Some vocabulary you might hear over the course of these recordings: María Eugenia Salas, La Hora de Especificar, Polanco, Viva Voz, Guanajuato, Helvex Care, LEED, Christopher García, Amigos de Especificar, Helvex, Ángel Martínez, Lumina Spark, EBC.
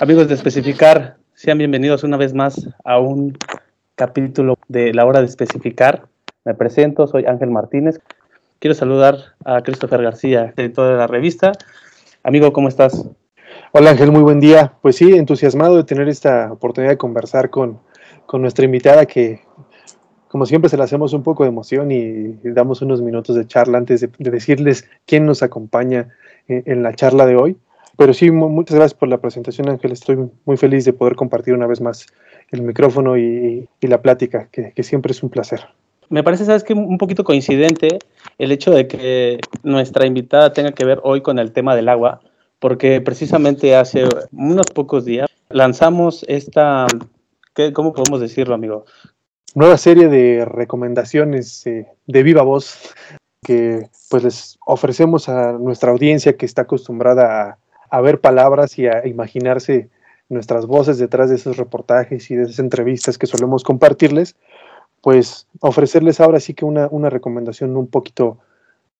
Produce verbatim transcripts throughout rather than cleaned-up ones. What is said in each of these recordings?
Amigos de Especificar, sean bienvenidos una vez más a un capítulo de La Hora de Especificar. Me presento, soy Ángel Martínez. Quiero saludar a Christopher García, editor de la revista. Amigo, ¿cómo estás? Hola Ángel, muy buen día. Pues sí, entusiasmado de tener esta oportunidad de conversar con, con nuestra invitada que, como siempre, se le hacemos un poco de emoción y damos unos minutos de charla antes de, de decirles quién nos acompaña en, en la charla de hoy. Pero sí, muchas gracias por la presentación, Ángel. Estoy muy feliz de poder compartir una vez más el micrófono y, y la plática, que, que siempre es un placer. Me parece, ¿sabes qué? Un poquito coincidente el hecho de que nuestra invitada tenga que ver hoy con el tema del agua, porque precisamente hace unos pocos días lanzamos esta, ¿qué, ¿cómo podemos decirlo, amigo? Nueva serie de recomendaciones eh, de Viva Voz que pues les ofrecemos a nuestra audiencia que está acostumbrada a, a ver palabras y a imaginarse nuestras voces detrás de esos reportajes y de esas entrevistas que solemos compartirles. Pues ofrecerles ahora sí que una, una recomendación un poquito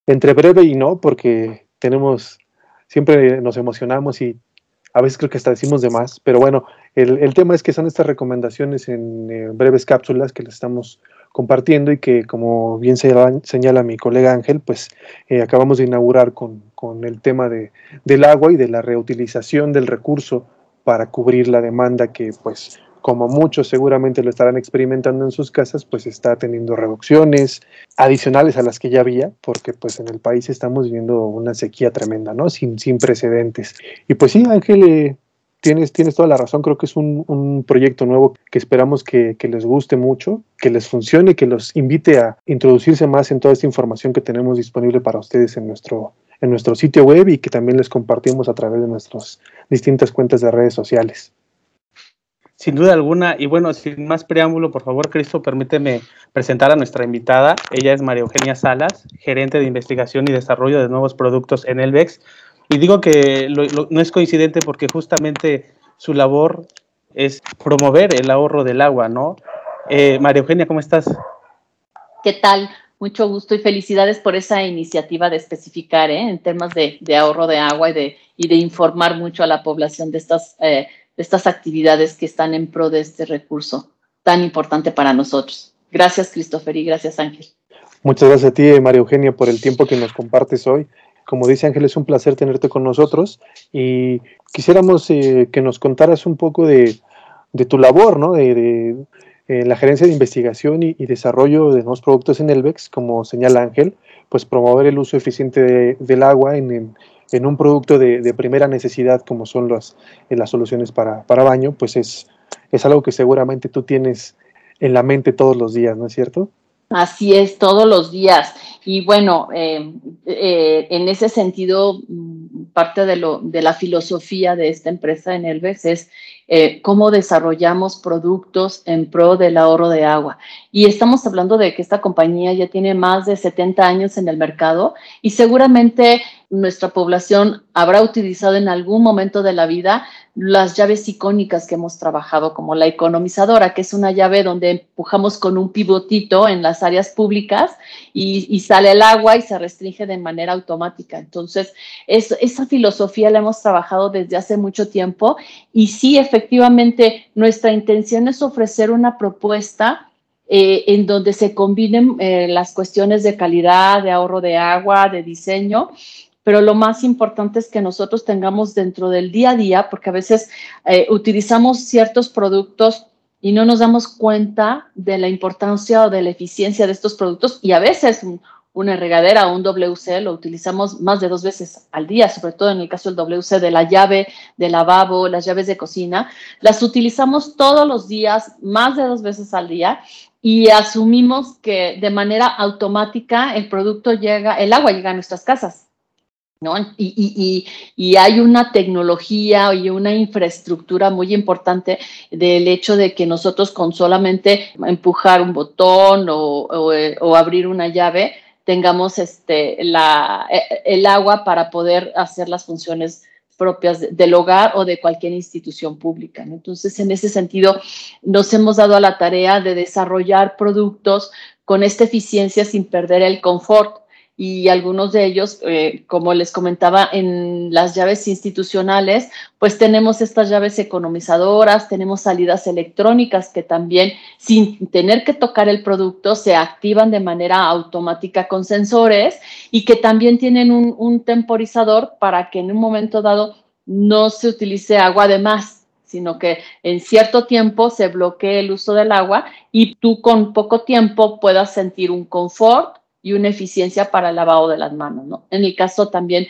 entre breve y no, porque tenemos, siempre nos emocionamos y a veces creo que hasta decimos de más, pero bueno, el, el tema es que son estas recomendaciones en eh, breves cápsulas que les estamos compartiendo y que, como bien señala, señala mi colega Ángel, pues eh, acabamos de inaugurar con, con el tema de, del agua y de la reutilización del recurso para cubrir la demanda que pues, como muchos seguramente lo estarán experimentando en sus casas, pues está teniendo reducciones adicionales a las que ya había, porque pues en el país estamos viviendo una sequía tremenda, ¿no? Sin, sin precedentes. Y pues sí, Ángel, eh, tienes, tienes toda la razón. Creo que es un, un proyecto nuevo que esperamos que, que les guste mucho, que les funcione, que los invite a introducirse más en toda esta información que tenemos disponible para ustedes en nuestro, en nuestro sitio web y que también les compartimos a través de nuestras distintas cuentas de redes sociales. Sin duda alguna, y bueno, sin más preámbulo, por favor, Cristo, permíteme presentar a nuestra invitada. Ella es María Eugenia Salas, gerente de investigación y desarrollo de nuevos productos en Helvex. Y digo que lo, lo, no es coincidente porque justamente su labor es promover el ahorro del agua, ¿no? Eh, María Eugenia, ¿cómo estás? ¿Qué tal? Mucho gusto y felicidades por esa iniciativa de especificar, ¿eh? En temas de, de ahorro de agua y de, y de informar mucho a la población de estas eh, de estas actividades que están en pro de este recurso tan importante para nosotros. Gracias, Christopher, y gracias, Ángel. Muchas gracias a ti, María Eugenia, por el tiempo que nos compartes hoy. Como dice Ángel, es un placer tenerte con nosotros y quisiéramos eh, que nos contaras un poco de, de tu labor, ¿no? De, de eh, la gerencia de investigación y, y desarrollo de nuevos productos en Helvex, como señala Ángel, pues promover el uso eficiente de, del agua en... en en un producto de, de primera necesidad como son las, las soluciones para, para baño, pues es, es algo que seguramente tú tienes en la mente todos los días, ¿no es cierto? Así es, todos los días. Y bueno, eh, eh, en ese sentido, parte de, lo, de la filosofía de esta empresa en Helvex es eh, cómo desarrollamos productos en pro del ahorro de agua. Y estamos hablando de que esta compañía ya tiene más de setenta años en el mercado y seguramente nuestra población habrá utilizado en algún momento de la vida las llaves icónicas que hemos trabajado, como la economizadora, que es una llave donde empujamos con un pivotito en las áreas públicas y, y sale el agua y se restringe de manera automática. Entonces, es, esa filosofía la hemos trabajado desde hace mucho tiempo y sí, efectivamente, nuestra intención es ofrecer una propuesta Eh, en donde se combinen eh, las cuestiones de calidad, de ahorro de agua, de diseño, pero lo más importante es que nosotros tengamos dentro del día a día, porque a veces eh, utilizamos ciertos productos y no nos damos cuenta de la importancia o de la eficiencia de estos productos y a veces un, una regadera o un W C lo utilizamos más de dos veces al día, sobre todo en el caso del W C de la llave, de lavabo, las llaves de cocina, las utilizamos todos los días, más de dos veces al día. Y asumimos que de manera automática el producto llega, el agua llega a nuestras casas, ¿no? Y, y, y, y hay una tecnología y una infraestructura muy importante del hecho de que nosotros con solamente empujar un botón o, o, o abrir una llave tengamos este, la, el agua para poder hacer las funciones propias del hogar o de cualquier institución pública, ¿no? Entonces, en ese sentido, nos hemos dado a la tarea de desarrollar productos con esta eficiencia sin perder el confort. y algunos de ellos, eh, como les comentaba, en las llaves institucionales, pues tenemos estas llaves economizadoras, tenemos salidas electrónicas que también, sin tener que tocar el producto, se activan de manera automática con sensores y que también tienen un, un temporizador para que en un momento dado no se utilice agua de más, sino que en cierto tiempo se bloquee el uso del agua y tú con poco tiempo puedas sentir un confort y una eficiencia para el lavado de las manos, ¿no? En el caso también,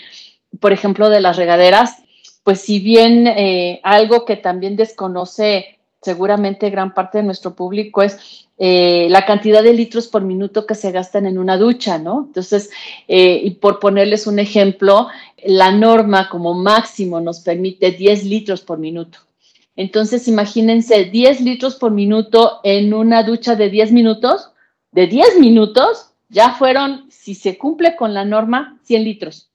por ejemplo, de las regaderas, pues si bien eh, algo que también desconoce seguramente gran parte de nuestro público es eh, la cantidad de litros por minuto que se gastan en una ducha, ¿no? Entonces, eh, y por ponerles un ejemplo, la norma como máximo nos permite diez litros por minuto. Entonces, imagínense diez litros por minuto en una ducha de diez minutos. De diez minutos ya fueron, si se cumple con la norma, cien litros.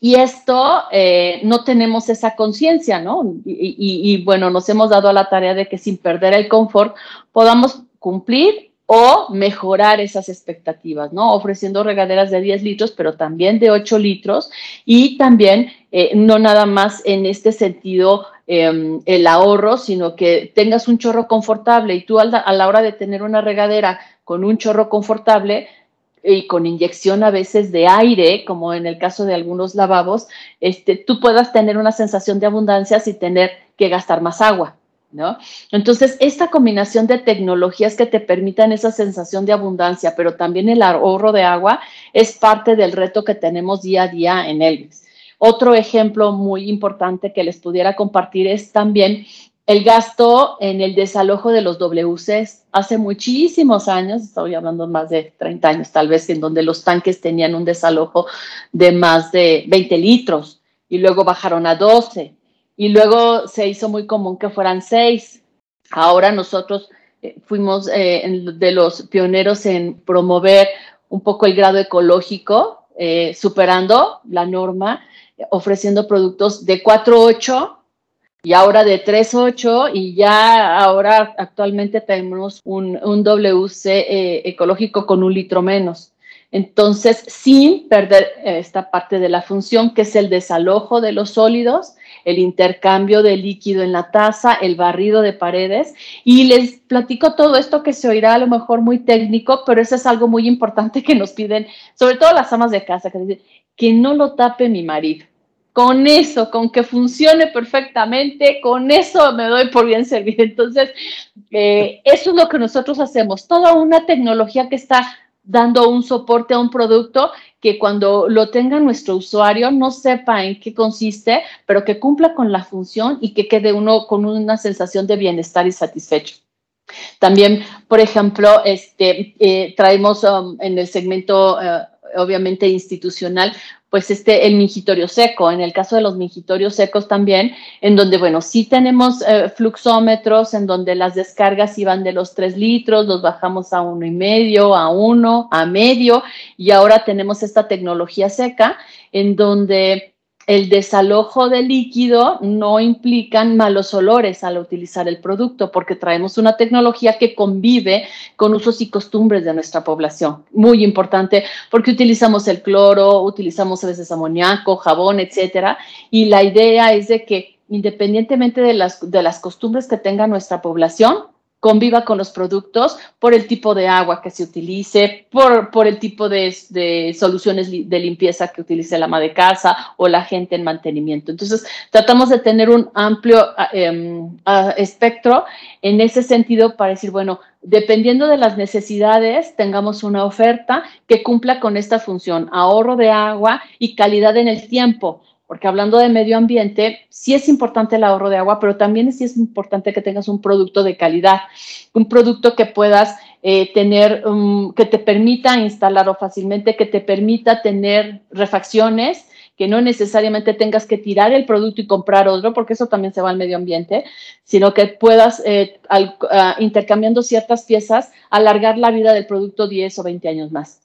Y esto eh, no tenemos esa conciencia, ¿no? Y, y, y bueno, nos hemos dado a la tarea de que sin perder el confort podamos cumplir o mejorar esas expectativas, ¿no? Ofreciendo regaderas de diez litros, pero también de ocho litros y también eh, no nada más en este sentido eh, el ahorro, sino que tengas un chorro confortable y tú a la, a la hora de tener una regadera con un chorro confortable y con inyección a veces de aire, como en el caso de algunos lavabos, este, tú puedas tener una sensación de abundancia sin tener que gastar más agua, ¿no? Entonces, esta combinación de tecnologías que te permitan esa sensación de abundancia, pero también el ahorro de agua, es parte del reto que tenemos día a día en Helvex. Otro ejemplo muy importante que les pudiera compartir es también el gasto en el desalojo de los W Ces. Hace muchísimos años, estoy hablando más de treinta años tal vez, en donde los tanques tenían un desalojo de más de veinte litros y luego bajaron a doce. Y luego se hizo muy común que fueran seis. Ahora nosotros eh, fuimos eh, de los pioneros en promover un poco el grado ecológico, eh, superando la norma, eh, ofreciendo productos de cuatro ocho y ahora de tres ocho y ya ahora actualmente tenemos un, un W C eh, ecológico con un litro menos. Entonces, sin perder esta parte de la función, que es el desalojo de los sólidos, el intercambio de líquido en la taza, el barrido de paredes. Y les platico todo esto que se oirá a lo mejor muy técnico, pero eso es algo muy importante que nos piden, sobre todo las amas de casa, que dicen, que no lo tape mi marido. Con eso, con que funcione perfectamente, con eso me doy por bien servido. Entonces, eh, eso es lo que nosotros hacemos. Toda una tecnología que está dando un soporte a un producto que cuando lo tenga nuestro usuario no sepa en qué consiste, pero que cumpla con la función y que quede uno con una sensación de bienestar y satisfecho. También, por ejemplo, este eh, traemos um, en el segmento uh, obviamente institucional, pues este, el mingitorio seco, en el caso de los mingitorios secos también, en donde, bueno, sí tenemos eh, fluxómetros, en donde las descargas iban de los tres litros, los bajamos a uno y medio, a uno, a medio, y ahora tenemos esta tecnología seca, en donde el desalojo de líquido no implican malos olores al utilizar el producto, porque traemos una tecnología que convive con usos y costumbres de nuestra población. Muy importante, porque utilizamos el cloro, utilizamos a veces amoníaco, jabón, etcétera. Y la idea es de que, independientemente de las, de las costumbres que tenga nuestra población, conviva con los productos por el tipo de agua que se utilice, por, por el tipo de, de soluciones de limpieza que utilice la ama de casa o la gente en mantenimiento. Entonces, tratamos de tener un amplio eh, espectro en ese sentido para decir, bueno, dependiendo de las necesidades, tengamos una oferta que cumpla con esta función, ahorro de agua y calidad en el tiempo. Porque hablando de medio ambiente, sí es importante el ahorro de agua, pero también sí es importante que tengas un producto de calidad, un producto que puedas eh, tener, um, que te permita instalarlo fácilmente, que te permita tener refacciones, que no necesariamente tengas que tirar el producto y comprar otro, porque eso también se va al medio ambiente, sino que puedas, eh, al, uh, intercambiando ciertas piezas, alargar la vida del producto diez o veinte años más.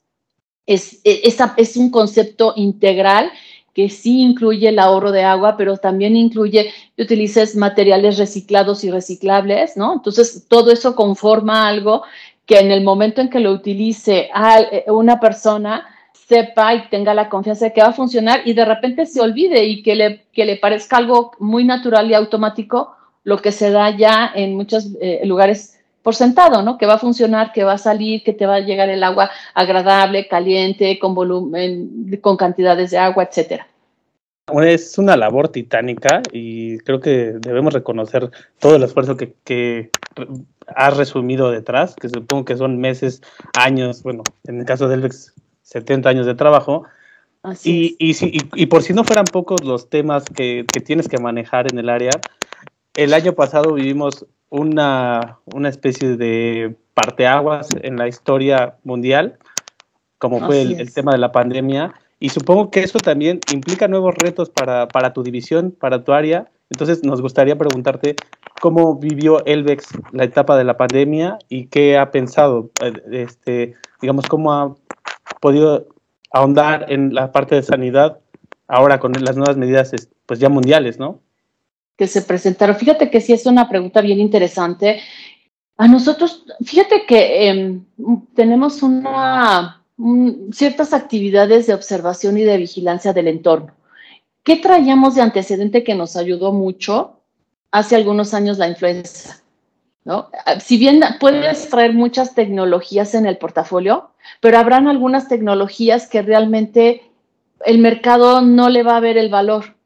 Es, es, es un concepto integral que sí incluye el ahorro de agua, pero también incluye que utilices materiales reciclados y reciclables, ¿no? Entonces, todo eso conforma algo que en el momento en que lo utilice a una persona sepa y tenga la confianza de que va a funcionar y de repente se olvide y que le, que le parezca algo muy natural y automático lo que se da ya en muchos eh, lugares por sentado, ¿no? Que va a funcionar, que va a salir, que te va a llegar el agua agradable, caliente, con volumen, con cantidades de agua, etcétera. Es una labor titánica y creo que debemos reconocer todo el esfuerzo que, que has resumido detrás, que supongo que son meses, años, bueno, en el caso de Helvex, setenta años de trabajo. Así y, es. Y, y, y por si no fueran pocos los temas que, que tienes que manejar en el área, el año pasado vivimos una, una especie de parteaguas en la historia mundial, como fue el, el tema de la pandemia. Y supongo que eso también implica nuevos retos para, para tu división, para tu área. Entonces nos gustaría preguntarte cómo vivió Helvex la etapa de la pandemia y qué ha pensado, este, digamos, cómo ha podido ahondar en la parte de sanidad ahora con las nuevas medidas pues ya mundiales, ¿no? Que se presentaron. Fíjate que sí es una pregunta bien interesante. A nosotros, fíjate que eh, tenemos una... ciertas actividades de observación y de vigilancia del entorno. ¿Qué traíamos de antecedente que nos ayudó mucho? Hace algunos años la influenza, ¿no? Si bien puedes traer muchas tecnologías en el portafolio, pero habrán algunas tecnologías que realmente el mercado no le va a ver el valor.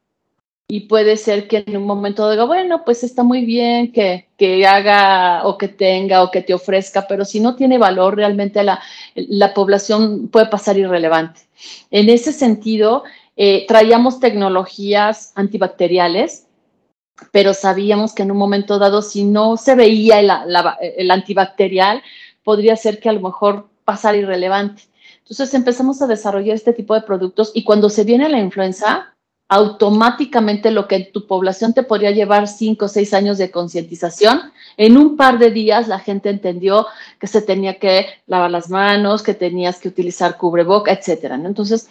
Y puede ser que en un momento diga, bueno, pues está muy bien que, que haga o que tenga o que te ofrezca, pero si no tiene valor, realmente la, la población puede pasar irrelevante. En ese sentido, eh, traíamos tecnologías antibacteriales, pero sabíamos que en un momento dado, si no se veía el, la, el antibacterial, podría ser que a lo mejor pasara irrelevante. Entonces empezamos a desarrollar este tipo de productos y cuando se viene la influenza, automáticamente lo que tu población te podría llevar cinco o seis años de concientización, en un par de días la gente entendió que se tenía que lavar las manos, que tenías que utilizar cubreboca, etcétera, ¿no? Entonces,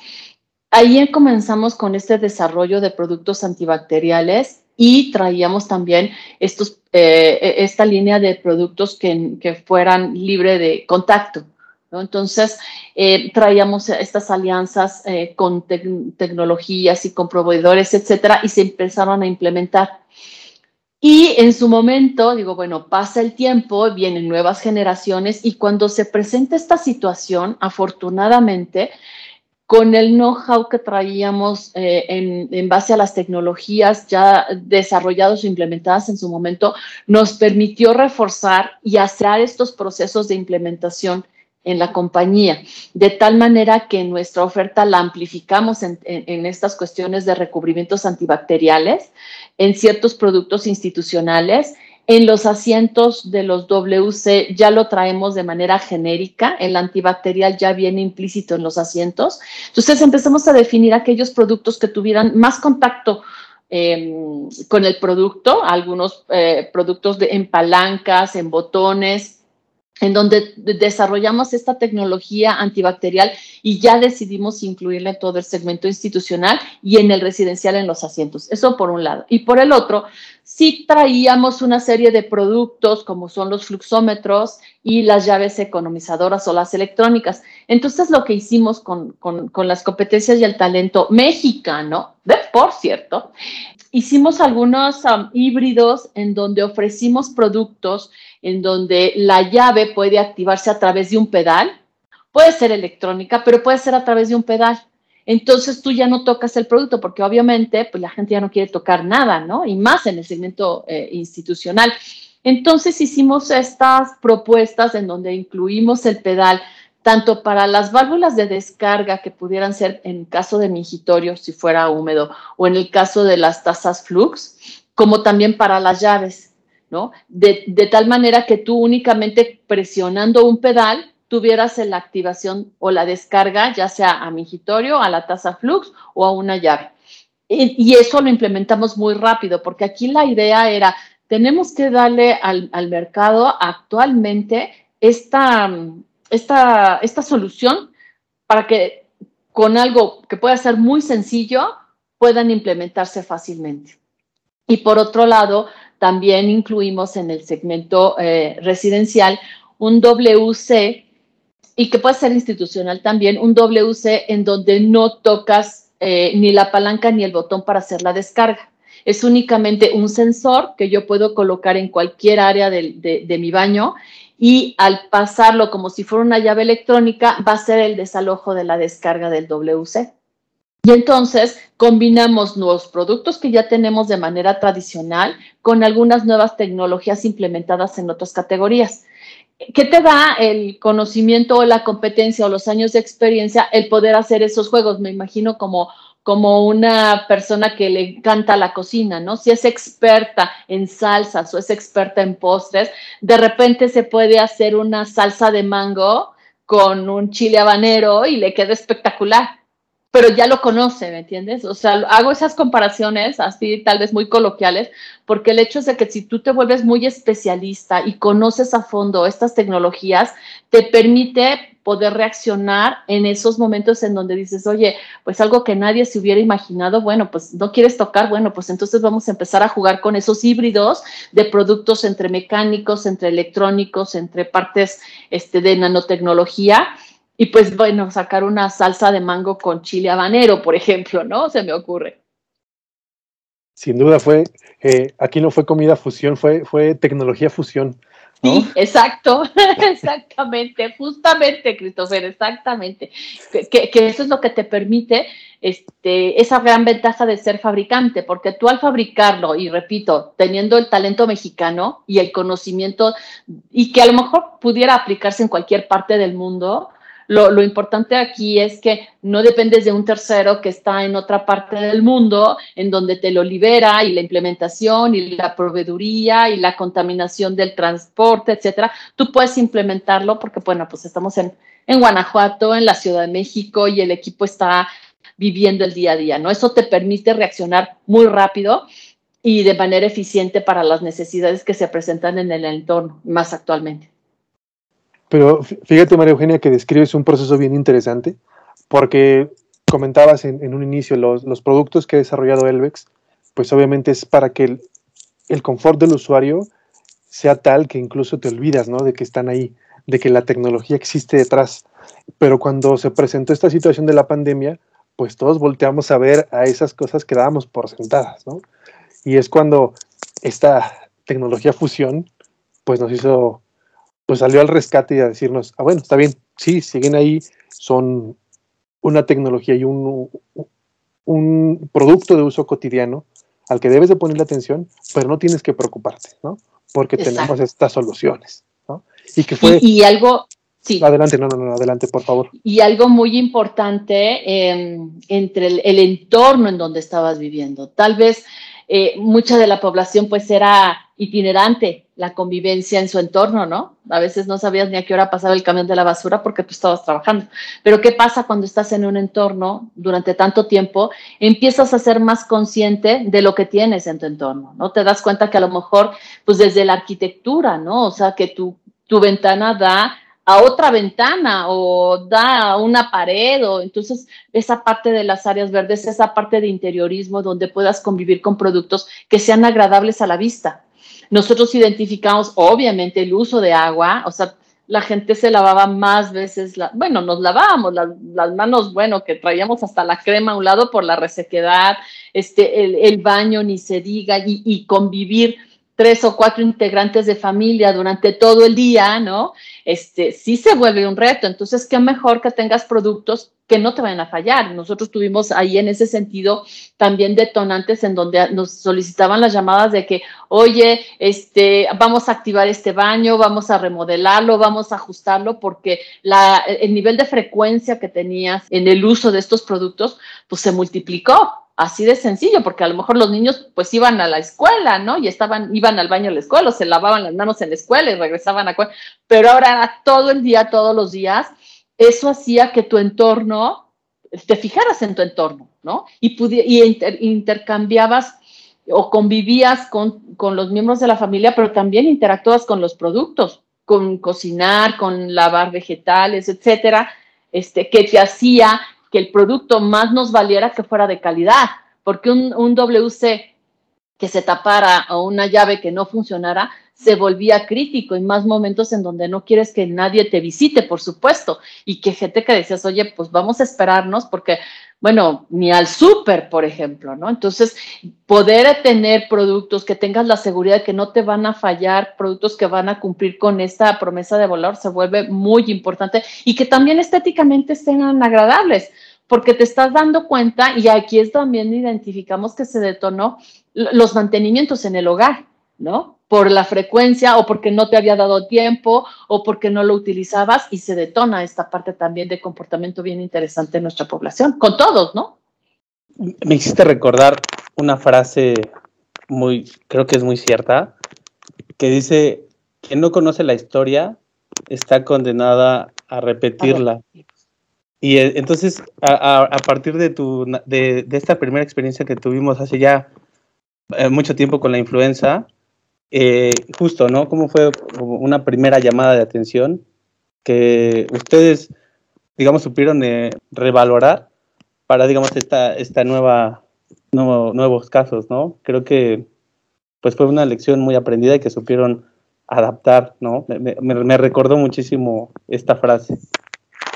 ahí comenzamos con este desarrollo de productos antibacteriales y traíamos también estos, eh, esta línea de productos que, que fueran libre de contacto, ¿no? Entonces, eh, traíamos estas alianzas eh, con tec- tecnologías y con proveedores, etcétera, y se empezaron a implementar. Y en su momento, digo, bueno, pasa el tiempo, vienen nuevas generaciones, y cuando se presenta esta situación, afortunadamente, con el know-how que traíamos eh, en, en base a las tecnologías ya desarrolladas o implementadas en su momento, nos permitió reforzar y acelerar estos procesos de implementación en la compañía, de tal manera que nuestra oferta la amplificamos en, en, en estas cuestiones de recubrimientos antibacteriales, en ciertos productos institucionales, en los asientos de los W C ya lo traemos de manera genérica, el antibacterial ya viene implícito en los asientos. Entonces empezamos a definir aquellos productos que tuvieran más contacto eh, con el producto, algunos eh, productos de, en palancas, en botones, en donde desarrollamos esta tecnología antibacterial y ya decidimos incluirla en todo el segmento institucional y en el residencial en los asientos. Eso por un lado. Y por el otro, sí traíamos una serie de productos como son los fluxómetros y las llaves economizadoras o las electrónicas. Entonces, lo que hicimos con, con, con las competencias y el talento mexicano, de, por cierto, hicimos algunos um, híbridos en donde ofrecimos productos en donde la llave puede activarse a través de un pedal, puede ser electrónica, pero puede ser a través de un pedal. Entonces, tú ya no tocas el producto porque obviamente pues, la gente ya no quiere tocar nada, ¿no? Y más en el segmento eh, institucional. Entonces, hicimos estas propuestas en donde incluimos el pedal tanto para las válvulas de descarga que pudieran ser en caso de mingitorio, si fuera húmedo, o en el caso de las tazas flux, como también para las llaves, ¿no? De, de tal manera que tú únicamente presionando un pedal tuvieras la activación o la descarga, ya sea a mingitorio, a la taza flux o a una llave. Y, y eso lo implementamos muy rápido, porque aquí la idea era, tenemos que darle al, al mercado actualmente esta, esta, esta solución para que con algo que pueda ser muy sencillo puedan implementarse fácilmente. Y por otro lado, también incluimos en el segmento eh, residencial un W C y que puede ser institucional también, un doble u ce en donde no tocas eh, ni la palanca ni el botón para hacer la descarga. Es únicamente un sensor que yo puedo colocar en cualquier área de, de, de mi baño y al pasarlo como si fuera una llave electrónica va a ser el desalojo de la descarga del doble u ce. Y entonces combinamos los productos que ya tenemos de manera tradicional con algunas nuevas tecnologías implementadas en otras categorías. ¿Qué te da el conocimiento o la competencia o los años de experiencia el poder hacer esos juegos? Me imagino como, como una persona que le encanta la cocina, ¿no? Si es experta en salsas o es experta en postres, de repente se puede hacer una salsa de mango con un chile habanero y le queda espectacular. Pero ya lo conoce, ¿me entiendes? O sea, hago esas comparaciones así tal vez muy coloquiales, porque el hecho es de que si tú te vuelves muy especialista y conoces a fondo estas tecnologías, te permite poder reaccionar en esos momentos en donde dices, oye, pues algo que nadie se hubiera imaginado, bueno, pues no quieres tocar, bueno, pues entonces vamos a empezar a jugar con esos híbridos de productos entre mecánicos, entre electrónicos, entre partes este, de nanotecnología. Y pues, bueno, sacar una salsa de mango con chile habanero, por ejemplo, ¿no? Se me ocurre. Sin duda fue, eh, aquí no fue comida fusión, fue, fue tecnología fusión, ¿no? Sí, exacto, exactamente, justamente, Christopher, exactamente. Que, que, que eso es lo que te permite este, esa gran ventaja de ser fabricante, porque tú al fabricarlo, y repito, teniendo el talento mexicano y el conocimiento, y que a lo mejor pudiera aplicarse en cualquier parte del mundo, Lo, lo importante aquí es que no dependes de un tercero que está en otra parte del mundo, en donde te lo libera, y la implementación, y la proveeduría, y la contaminación del transporte, etcétera. Tú puedes implementarlo porque, bueno, pues estamos en, en Guanajuato, en la Ciudad de México, y el equipo está viviendo el día a día, ¿no? Eso te permite reaccionar muy rápido y de manera eficiente para las necesidades que se presentan en el entorno más actualmente. Pero fíjate, María Eugenia, que describes un proceso bien interesante, porque comentabas en, en un inicio los, los productos que ha desarrollado Helvex, pues obviamente es para que el, el confort del usuario sea tal que incluso te olvidas, ¿no?, de que están ahí, de que la tecnología existe detrás. Pero cuando se presentó esta situación de la pandemia, pues todos volteamos a ver a esas cosas que dábamos por sentadas, ¿no? Y es cuando esta tecnología fusión pues nos hizo... pues salió al rescate y a decirnos, ah, bueno, está bien, sí, siguen ahí, son una tecnología y un, un producto de uso cotidiano al que debes de ponerle atención, pero no tienes que preocuparte, ¿no? Porque Exacto. tenemos estas soluciones, ¿no? Y que fue... Y, y algo... Sí. Adelante, no, no, no, adelante, por favor. Y algo muy importante eh, entre el, el entorno en donde estabas viviendo. Tal vez eh, mucha de la población pues era itinerante, la convivencia en su entorno, ¿no? A veces no sabías ni a qué hora pasaba el camión de la basura porque tú estabas trabajando. Pero ¿qué pasa cuando estás en un entorno durante tanto tiempo? Empiezas a ser más consciente de lo que tienes en tu entorno, ¿no? Te das cuenta que a lo mejor, pues desde la arquitectura, ¿no? O sea, que tu, tu ventana da a otra ventana o da a una pared, o entonces esa parte de las áreas verdes, esa parte de interiorismo donde puedas convivir con productos que sean agradables a la vista. Nosotros identificamos, obviamente, el uso de agua, o sea, la gente se lavaba más veces, la, bueno, nos lavábamos las, las manos, bueno, que traíamos hasta la crema a un lado por la resequedad, este, el, el baño, ni se diga, y, y convivir tres o cuatro integrantes de familia durante todo el día, ¿no? Este, sí se vuelve un reto, entonces, qué mejor que tengas productos que no te vayan a fallar. Nosotros tuvimos ahí en ese sentido también detonantes en donde nos solicitaban las llamadas de que, oye, este, vamos a activar este baño, vamos a remodelarlo, vamos a ajustarlo, porque la, el nivel de frecuencia que tenías en el uso de estos productos, pues se multiplicó. Así de sencillo, porque a lo mejor los niños pues iban a la escuela, ¿no? Y estaban, iban al baño a la escuela, o se lavaban las manos en la escuela y regresaban a... Pero ahora era todo el día, todos los días. Eso hacía que tu entorno, te fijaras en tu entorno, ¿no? Y, pudi- y inter- intercambiabas o convivías con, con los miembros de la familia, pero también interactuabas con los productos, con cocinar, con lavar vegetales, etcétera, este, que te hacía que el producto más nos valiera que fuera de calidad, porque un, un doble u ce que se tapara o una llave que no funcionara, se volvía crítico, en más momentos en donde no quieres que nadie te visite, por supuesto, y que gente que decías, oye, pues vamos a esperarnos porque, bueno, ni al súper, por ejemplo, ¿no? Entonces, poder tener productos que tengas la seguridad de que no te van a fallar, productos que van a cumplir con esta promesa de valor se vuelve muy importante y que también estéticamente sean agradables, porque te estás dando cuenta, y aquí es también identificamos que se detonó los mantenimientos en el hogar, ¿no? Por la frecuencia o porque no te había dado tiempo o porque no lo utilizabas y se detona esta parte también de comportamiento bien interesante en nuestra población, con todos, ¿no? Me hiciste recordar una frase muy, creo que es muy cierta, que dice, quien no conoce la historia está condenada a repetirla. A y entonces, a, a partir de, tu, de, de esta primera experiencia que tuvimos hace ya eh, mucho tiempo con la influenza, Eh, justo, ¿no? ¿Cómo fue una primera llamada de atención que ustedes, digamos, supieron eh, revalorar para, digamos, esta, esta nueva, nuevo, nuevos casos, ¿no? Creo que, pues, fue una lección muy aprendida y que supieron adaptar, ¿no? Me, me, me recordó muchísimo esta frase.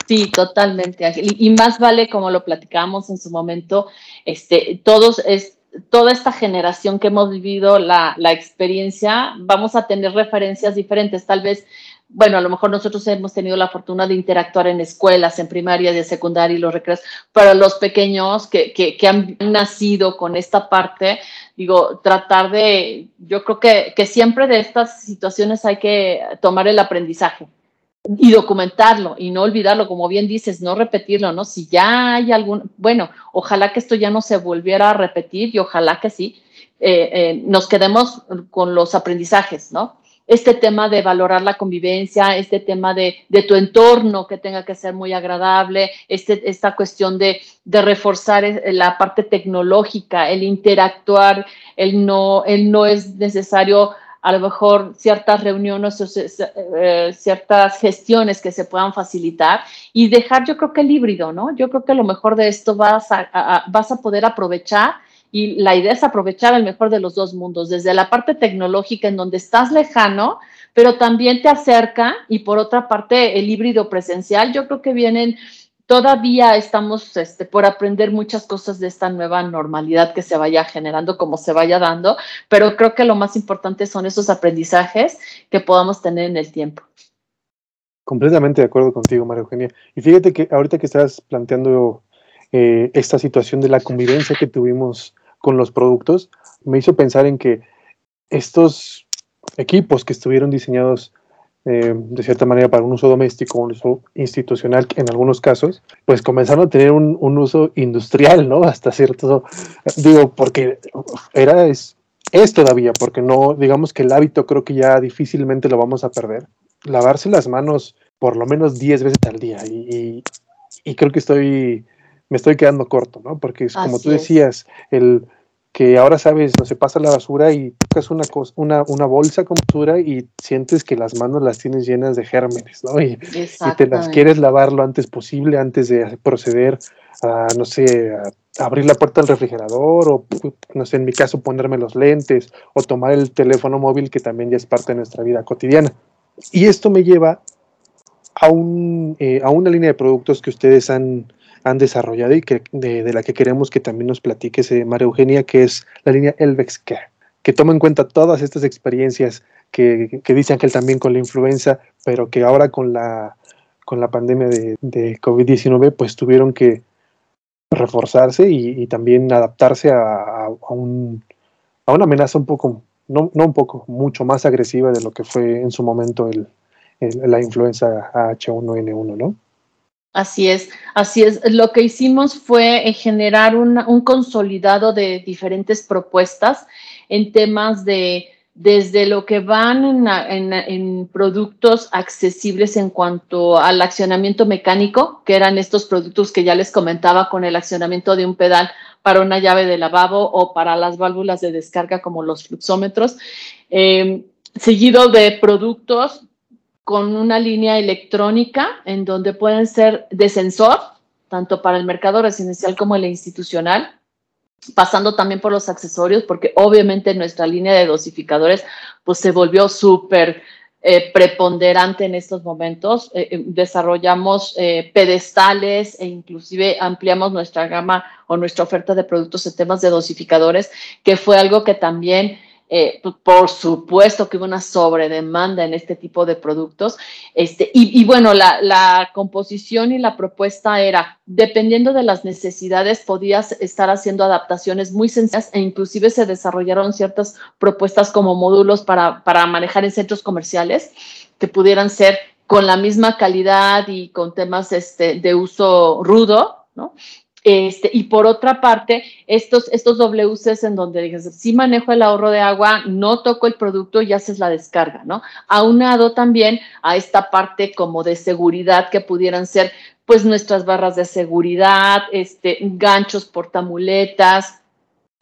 Sí, totalmente, Ángel. Y, y más vale, como lo platicamos en su momento, este, todos es toda esta generación que hemos vivido la, la experiencia, vamos a tener referencias diferentes, tal vez, bueno, a lo mejor nosotros hemos tenido la fortuna de interactuar en escuelas, en primaria, de secundaria y los recreos, pero los pequeños que, que, que han nacido con esta parte, digo, tratar de, yo creo que, que siempre de estas situaciones hay que tomar el aprendizaje y documentarlo y no olvidarlo, como bien dices, no repetirlo, ¿no? Si ya hay algún, bueno, ojalá que esto ya no se volviera a repetir y ojalá que sí, eh, eh, nos quedemos con los aprendizajes, ¿no? Este tema de valorar la convivencia, este tema de, de tu entorno que tenga que ser muy agradable, este, esta cuestión de, de reforzar la parte tecnológica, el interactuar, el no, el no es necesario a lo mejor ciertas reuniones, ciertas gestiones que se puedan facilitar y dejar, yo creo que el híbrido, ¿no? Yo creo que lo mejor de esto vas a, a, vas a poder aprovechar y la idea es aprovechar el mejor de los dos mundos, desde la parte tecnológica en donde estás lejano, pero también te acerca y por otra parte el híbrido presencial, yo creo que vienen, todavía estamos este, por aprender muchas cosas de esta nueva normalidad que se vaya generando, como se vaya dando, pero creo que lo más importante son esos aprendizajes que podamos tener en el tiempo. Completamente de acuerdo contigo, María Eugenia. Y fíjate que ahorita que estás planteando eh, esta situación de la convivencia que tuvimos con los productos, me hizo pensar en que estos equipos que estuvieron diseñados Eh, de cierta manera para un uso doméstico, un uso institucional en algunos casos, pues comenzaron a tener un, un uso industrial, ¿no? Hasta cierto, digo, porque era, es, es todavía, porque no, digamos que el hábito creo que ya difícilmente lo vamos a perder. Lavarse las manos por lo menos diez veces al día y, y, y creo que estoy, me estoy quedando corto, ¿no? Porque es, como tú decías, el que ahora sabes, no se pasa la basura y tocas una, cosa, una, una bolsa con basura y sientes que las manos las tienes llenas de gérmenes, ¿no? Y, y te las quieres lavar lo antes posible, antes de proceder a, no sé, a abrir la puerta del refrigerador o, no sé, en mi caso, ponerme los lentes o tomar el teléfono móvil que también ya es parte de nuestra vida cotidiana. Y esto me lleva a, un, eh, a una línea de productos que ustedes han... han desarrollado y que, de, de la que queremos que también nos platiques, eh, María Eugenia, que es la línea Helvex Care, que toma en cuenta todas estas experiencias que, que dice Ángel también con la influenza, pero que ahora con la, con la pandemia de, de covid diecinueve pues tuvieron que reforzarse y, y también adaptarse a, a, a, un, a una amenaza un poco, no, no un poco, mucho más agresiva de lo que fue en su momento el, el, la influenza H uno N uno, ¿no? Así es, así es. Lo que hicimos fue generar un, un consolidado de diferentes propuestas en temas de, desde lo que van en, en, en productos accesibles en cuanto al accionamiento mecánico, que eran estos productos que ya les comentaba con el accionamiento de un pedal para una llave de lavabo o para las válvulas de descarga como los fluxómetros, eh, seguido de productos con una línea electrónica en donde pueden ser de sensor, tanto para el mercado residencial como el institucional, pasando también por los accesorios, porque obviamente nuestra línea de dosificadores pues se volvió súper eh, preponderante en estos momentos. Eh, desarrollamos eh, pedestales e inclusive ampliamos nuestra gama o nuestra oferta de productos en temas de dosificadores, que fue algo que también, eh, por supuesto que hubo una sobredemanda en este tipo de productos. Este, y, y bueno, la, la composición y la propuesta era, dependiendo de las necesidades, podías estar haciendo adaptaciones muy sencillas, e inclusive se desarrollaron ciertas propuestas como módulos para, para manejar en centros comerciales, que pudieran ser con la misma calidad y con temas este, de uso rudo, ¿no? Este, y por otra parte, estos, estos W Cs en donde dices, sí manejo el ahorro de agua, no toco el producto y haces la descarga, ¿no? Aunado también a esta parte como de seguridad, que pudieran ser pues nuestras barras de seguridad, este, ganchos, portamuletas.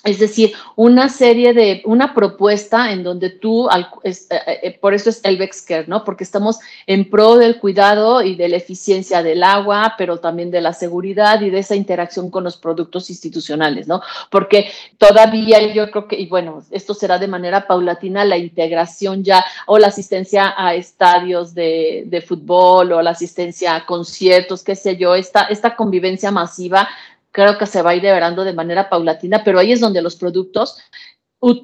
Es decir, una serie de, una propuesta en donde tú, por eso es Helvex Care, ¿no? Porque estamos en pro del cuidado y de la eficiencia del agua, pero también de la seguridad y de esa interacción con los productos institucionales, ¿no? Porque todavía yo creo que, y bueno, esto será de manera paulatina, la integración ya, o la asistencia a estadios de, de fútbol, o la asistencia a conciertos, qué sé yo, esta, esta convivencia masiva, creo que se va a ir develando de manera paulatina, pero ahí es donde los productos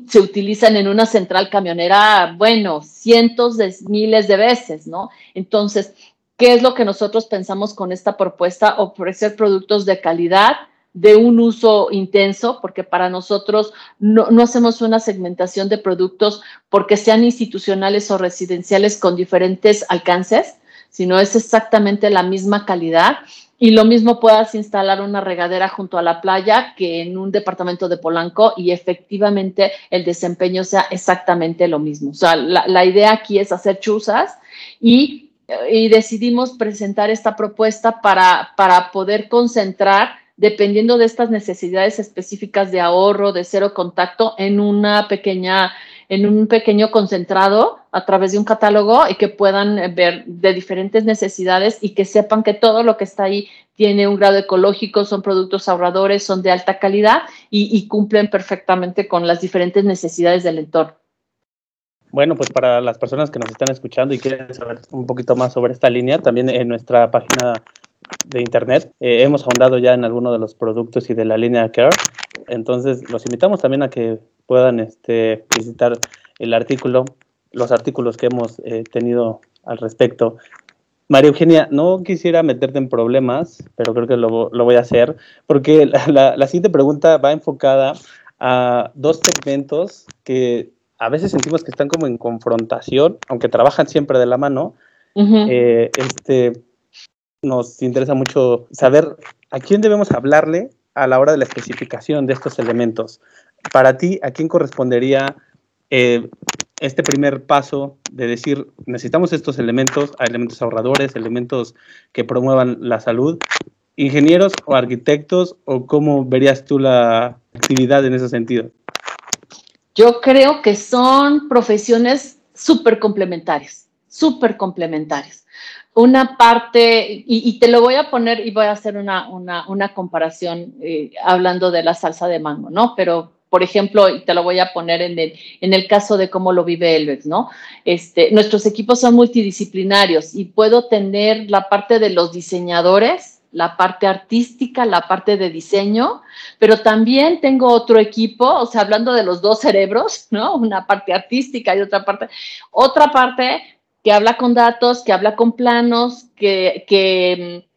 se utilizan en una central camionera, bueno, cientos de miles de veces, ¿no? Entonces, ¿qué es lo que nosotros pensamos con esta propuesta? Ofrecer productos de calidad, de un uso intenso, porque para nosotros no, no hacemos una segmentación de productos porque sean institucionales o residenciales con diferentes alcances, sino es exactamente la misma calidad. Y lo mismo puedas instalar una regadera junto a la playa que en un departamento de Polanco, y efectivamente el desempeño sea exactamente lo mismo. O sea, la, la idea aquí es hacer chuzas, y, y decidimos presentar esta propuesta para, para poder concentrar, dependiendo de estas necesidades específicas de ahorro, de cero contacto, en una pequeña... en un pequeño concentrado a través de un catálogo, y que puedan ver de diferentes necesidades y que sepan que todo lo que está ahí tiene un grado ecológico, son productos ahorradores, son de alta calidad y, y cumplen perfectamente con las diferentes necesidades del entorno. Bueno, pues para las personas que nos están escuchando y quieren saber un poquito más sobre esta línea, también en nuestra página de internet eh, hemos ahondado ya en algunos de los productos y de la línea Care. Entonces, los invitamos también a que puedan este, visitar el artículo, los artículos que hemos eh, tenido al respecto. María Eugenia, no quisiera meterte en problemas, pero creo que lo, lo voy a hacer, porque la, la, la siguiente pregunta va enfocada a dos segmentos que a veces sentimos que están como en confrontación, aunque trabajan siempre de la mano. Uh-huh. eh, este, nos interesa mucho saber a quién debemos hablarle a la hora de la especificación de estos elementos. Para ti, ¿a quién correspondería eh, este primer paso de decir, necesitamos estos elementos, elementos ahorradores, elementos que promuevan la salud, ingenieros o arquitectos, o cómo verías tú la actividad en ese sentido? Yo creo que son profesiones súper complementarias, súper complementarias. Una parte, y, y te lo voy a poner, y voy a hacer una, una, una comparación eh, hablando de la salsa de mango, ¿no? Pero, por ejemplo, y te lo voy a poner en el, en el caso de cómo lo vive Helvex, ¿no? Este, nuestros equipos son multidisciplinarios y puedo tener la parte de los diseñadores, la parte artística, la parte de diseño, pero también tengo otro equipo, o sea, hablando de los dos cerebros, ¿no? Una parte artística y otra parte, otra parte que habla con datos, que habla con planos, que, que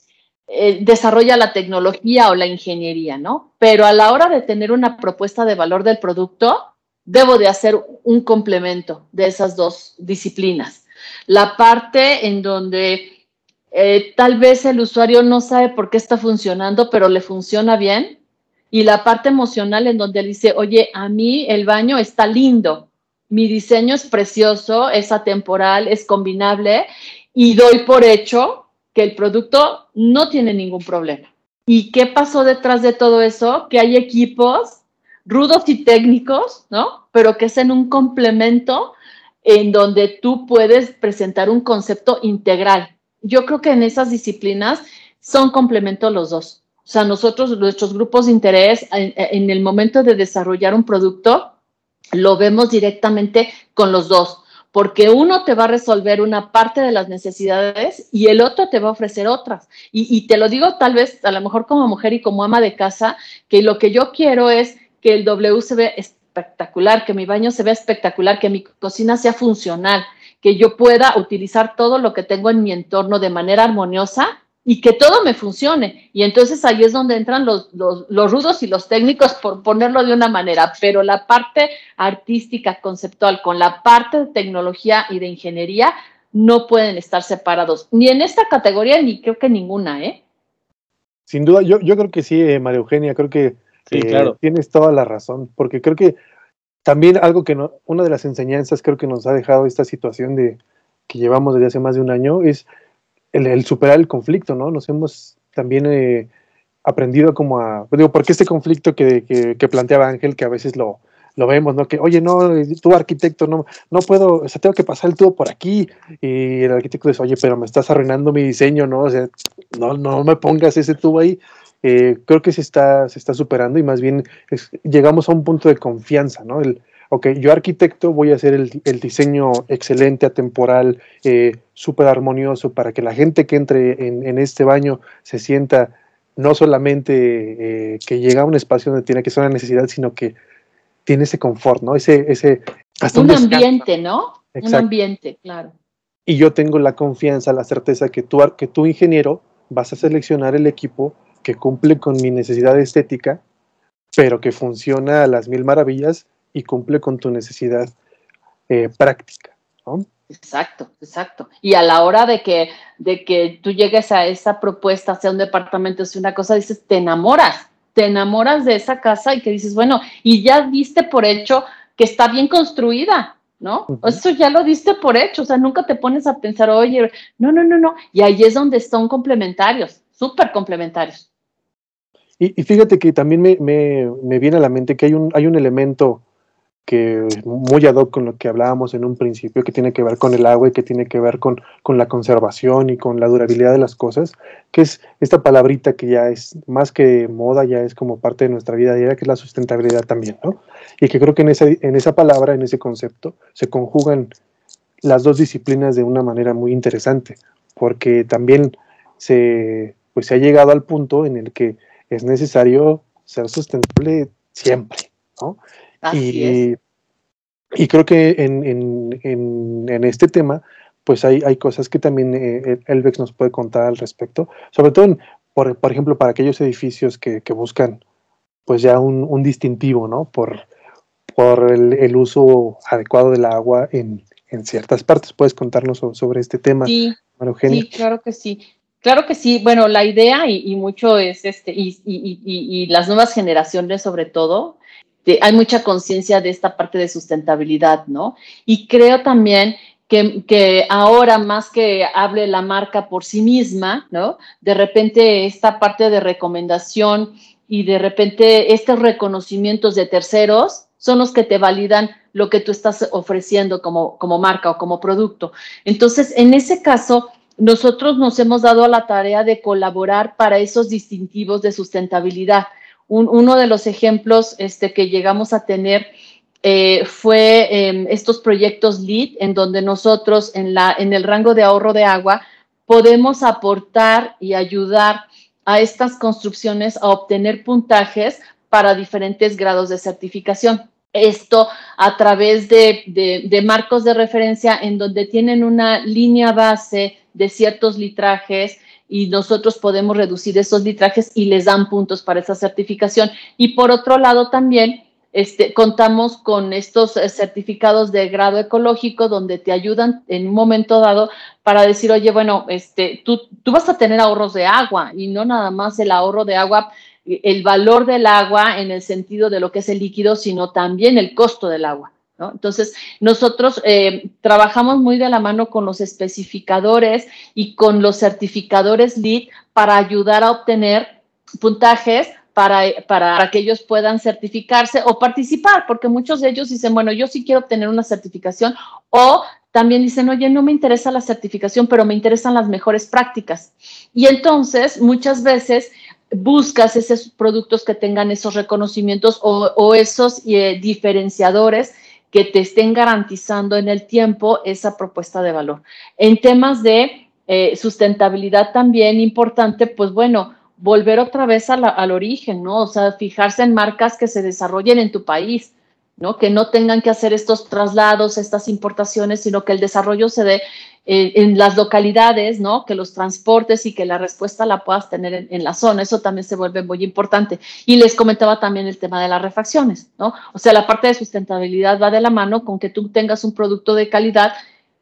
eh, desarrolla la tecnología o la ingeniería, ¿no? Pero a la hora de tener una propuesta de valor del producto, debo de hacer un complemento de esas dos disciplinas. La parte en donde eh, tal vez el usuario no sabe por qué está funcionando, pero le funciona bien. Y la parte emocional en donde él dice, oye, a mí el baño está lindo. Mi diseño es precioso, es atemporal, es combinable, y doy por hecho que el producto no tiene ningún problema. ¿Y qué pasó detrás de todo eso? Que hay equipos rudos y técnicos, ¿no? Pero que es en un complemento en donde tú puedes presentar un concepto integral. Yo creo que en esas disciplinas son complementos los dos. O sea, nosotros, nuestros grupos de interés, en, en el momento de desarrollar un producto, lo vemos directamente con los dos, porque uno te va a resolver una parte de las necesidades y el otro te va a ofrecer otras. Y, y te lo digo tal vez, a lo mejor como mujer y como ama de casa, que lo que yo quiero es que el W se vea espectacular, que mi baño se vea espectacular, que mi cocina sea funcional, que yo pueda utilizar todo lo que tengo en mi entorno de manera armoniosa y que todo me funcione. Y entonces ahí es donde entran los, los, los rudos y los técnicos, por ponerlo de una manera, pero la parte artística, conceptual, con la parte de tecnología y de ingeniería, no pueden estar separados, ni en esta categoría, ni creo que ninguna, ¿eh? Sin duda, yo, yo creo que sí, eh, María Eugenia, creo que sí, eh, claro. Tienes toda la razón, porque creo que también algo que, no, una de las enseñanzas creo que nos ha dejado esta situación de que llevamos desde hace más de un año es El, el superar el conflicto, ¿no? Nos hemos también eh, aprendido como a... Digo, porque este conflicto que, que, que planteaba Ángel, que a veces lo, lo vemos, ¿no? Que, oye, no, tú arquitecto, no, no puedo, o sea, tengo que pasar el tubo por aquí. Y el arquitecto dice, oye, pero me estás arruinando mi diseño, ¿no? O sea, no, no me pongas ese tubo ahí. Eh, creo que se está, se está superando y más bien es, llegamos a un punto de confianza, ¿no? El, ok, yo arquitecto voy a hacer el, el diseño excelente, atemporal, eh, súper armonioso para que la gente que entre en, en este baño se sienta no solamente eh, que llega a un espacio donde tiene que ser una necesidad, sino que tiene ese confort, ¿no? Ese, ese hasta un, un ambiente, ¿no? Exacto. Un ambiente, claro. Y yo tengo la confianza, la certeza que tú, que tú ingeniero vas a seleccionar el equipo que cumple con mi necesidad estética, pero que funciona a las mil maravillas y cumple con tu necesidad eh, práctica, ¿no? Exacto, exacto. Y a la hora de que, de que tú llegues a esa propuesta, sea un departamento, sea una cosa, dices, te enamoras, te enamoras de esa casa y que dices, bueno, y ya diste por hecho que está bien construida, ¿no? Uh-huh. Eso ya lo diste por hecho, o sea, nunca te pones a pensar, oye, no, no, no, no. Y ahí es donde son complementarios, súper complementarios. Y, y fíjate que también me, me, me viene a la mente que hay un, hay un elemento que muy ad hoc con lo que hablábamos en un principio, que tiene que ver con el agua y que tiene que ver con, con la conservación y con la durabilidad de las cosas, que es esta palabrita que ya es más que moda, ya es como parte de nuestra vida diaria, que es la sustentabilidad también, ¿no? Y que creo que en esa, en esa palabra, en ese concepto, se conjugan las dos disciplinas de una manera muy interesante, porque también se, pues se ha llegado al punto en el que es necesario ser sustentable siempre, ¿no? Y, y creo que en, en, en, en este tema, pues hay, hay cosas que también eh, Helvex nos puede contar al respecto, sobre todo, en, por, por ejemplo, para aquellos edificios que, que buscan pues ya un, un distintivo, ¿no? Por, por el, el uso adecuado del agua en, en ciertas partes. ¿Puedes contarnos sobre, sobre este tema, sí, María Eugenia? Sí, claro que sí. Claro que sí, bueno, la idea y, y mucho es, este y, y, y, y las nuevas generaciones sobre todo, De, hay mucha conciencia de esta parte de sustentabilidad, ¿no? Y creo también que, que ahora más que hable la marca por sí misma, ¿no? De repente esta parte de recomendación y de repente estos reconocimientos de terceros son los que te validan lo que tú estás ofreciendo como, como marca o como producto. Entonces, en ese caso, nosotros nos hemos dado a la tarea de colaborar para esos distintivos de sustentabilidad. Un, uno de los ejemplos este, que llegamos a tener eh, fue eh, estos proyectos LEED, en donde nosotros en, la, en el rango de ahorro de agua podemos aportar y ayudar a estas construcciones a obtener puntajes para diferentes grados de certificación. Esto a través de, de, de marcos de referencia en donde tienen una línea base de ciertos litrajes, y nosotros podemos reducir esos litrajes y les dan puntos para esa certificación. Y por otro lado también este, contamos con estos certificados de grado ecológico donde te ayudan en un momento dado para decir, oye, bueno, este, tú, tú vas a tener ahorros de agua y no nada más el ahorro de agua, el valor del agua en el sentido de lo que es el líquido, sino también el costo del agua, ¿no? Entonces, nosotros eh, trabajamos muy de la mano con los especificadores y con los certificadores LEED para ayudar a obtener puntajes para, para que ellos puedan certificarse o participar, porque muchos de ellos dicen, bueno, yo sí quiero obtener una certificación, o también dicen, oye, no me interesa la certificación, pero me interesan las mejores prácticas. Y entonces, muchas veces buscas esos productos que tengan esos reconocimientos o, o esos eh, diferenciadores que te estén garantizando en el tiempo esa propuesta de valor. En temas de eh, sustentabilidad también importante, pues bueno, volver otra vez a la, al origen, ¿no? O sea, fijarse en marcas que se desarrollen en tu país, ¿no? Que no tengan que hacer estos traslados, estas importaciones, sino que el desarrollo se dé eh, en las localidades, ¿no? Que los transportes y que la respuesta la puedas tener en, en la zona. Eso también se vuelve muy importante. Y les comentaba también el tema de las refacciones, ¿no? O sea, la parte de sustentabilidad va de la mano con que tú tengas un producto de calidad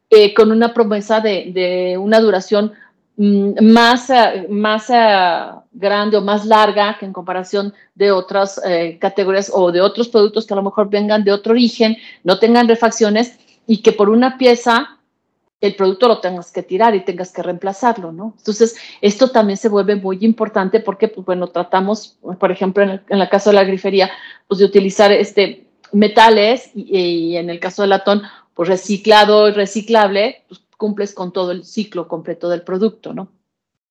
eh, con una promesa de, de una duración más, más uh, grande o más larga que en comparación de otras eh, categorías o de otros productos que a lo mejor vengan de otro origen, no tengan refacciones y que por una pieza el producto lo tengas que tirar y tengas que reemplazarlo, ¿no? Entonces, esto también se vuelve muy importante porque, pues, bueno, tratamos, por ejemplo, en el, en el caso de la grifería, pues, de utilizar este, metales y, y en el caso del latón, pues, reciclado y reciclable, pues, cumples con todo el ciclo completo del producto, ¿no?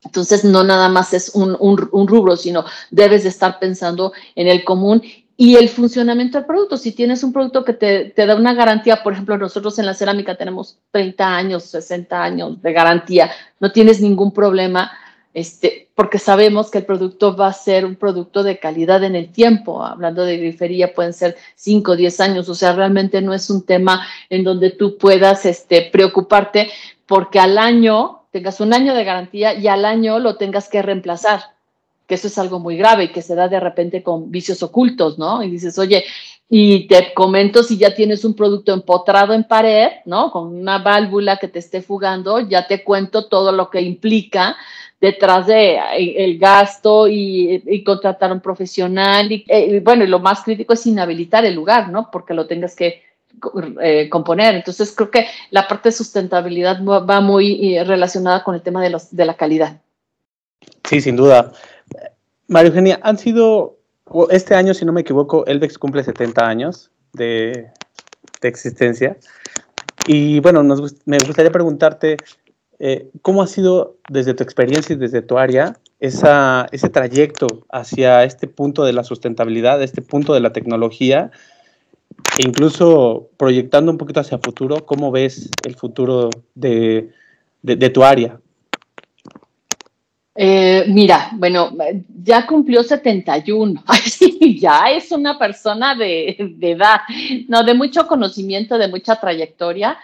Entonces, no nada más es un, un, un rubro, sino debes de estar pensando en el común y el funcionamiento del producto. Si tienes un producto que te, te da una garantía, por ejemplo, nosotros en la cerámica tenemos treinta años, sesenta años de garantía, no tienes ningún problema, este, porque sabemos que el producto va a ser un producto de calidad en el tiempo. Hablando de grifería, pueden ser cinco o diez años, o sea, realmente no es un tema en donde tú puedas este, preocuparte porque al año tengas un año de garantía y al año lo tengas que reemplazar, que eso es algo muy grave y que se da de repente con vicios ocultos, ¿no? Y dices, oye, y te comento si ya tienes un producto empotrado en pared, ¿no? Con una válvula que te esté fugando, ya te cuento todo lo que implica detrás de el gasto y, y contratar a un profesional. Y, y bueno, y lo más crítico es inhabilitar el lugar, ¿no? Porque lo tengas que eh, componer. Entonces, creo que la parte de sustentabilidad va muy relacionada con el tema de, los, de la calidad. Sí, sin duda. María Eugenia, han sido, este año, si no me equivoco, Helvex cumple setenta años de, de existencia. Y bueno, nos, me gustaría preguntarte, Eh, ¿cómo ha sido desde tu experiencia y desde tu área esa, ese trayecto hacia este punto de la sustentabilidad, este punto de la tecnología e incluso proyectando un poquito hacia el futuro? ¿Cómo ves el futuro de, de, de tu área? Eh, mira, bueno, ya cumplió setenta y uno, ya es una persona de, de edad, no, de mucho conocimiento, de mucha trayectoria,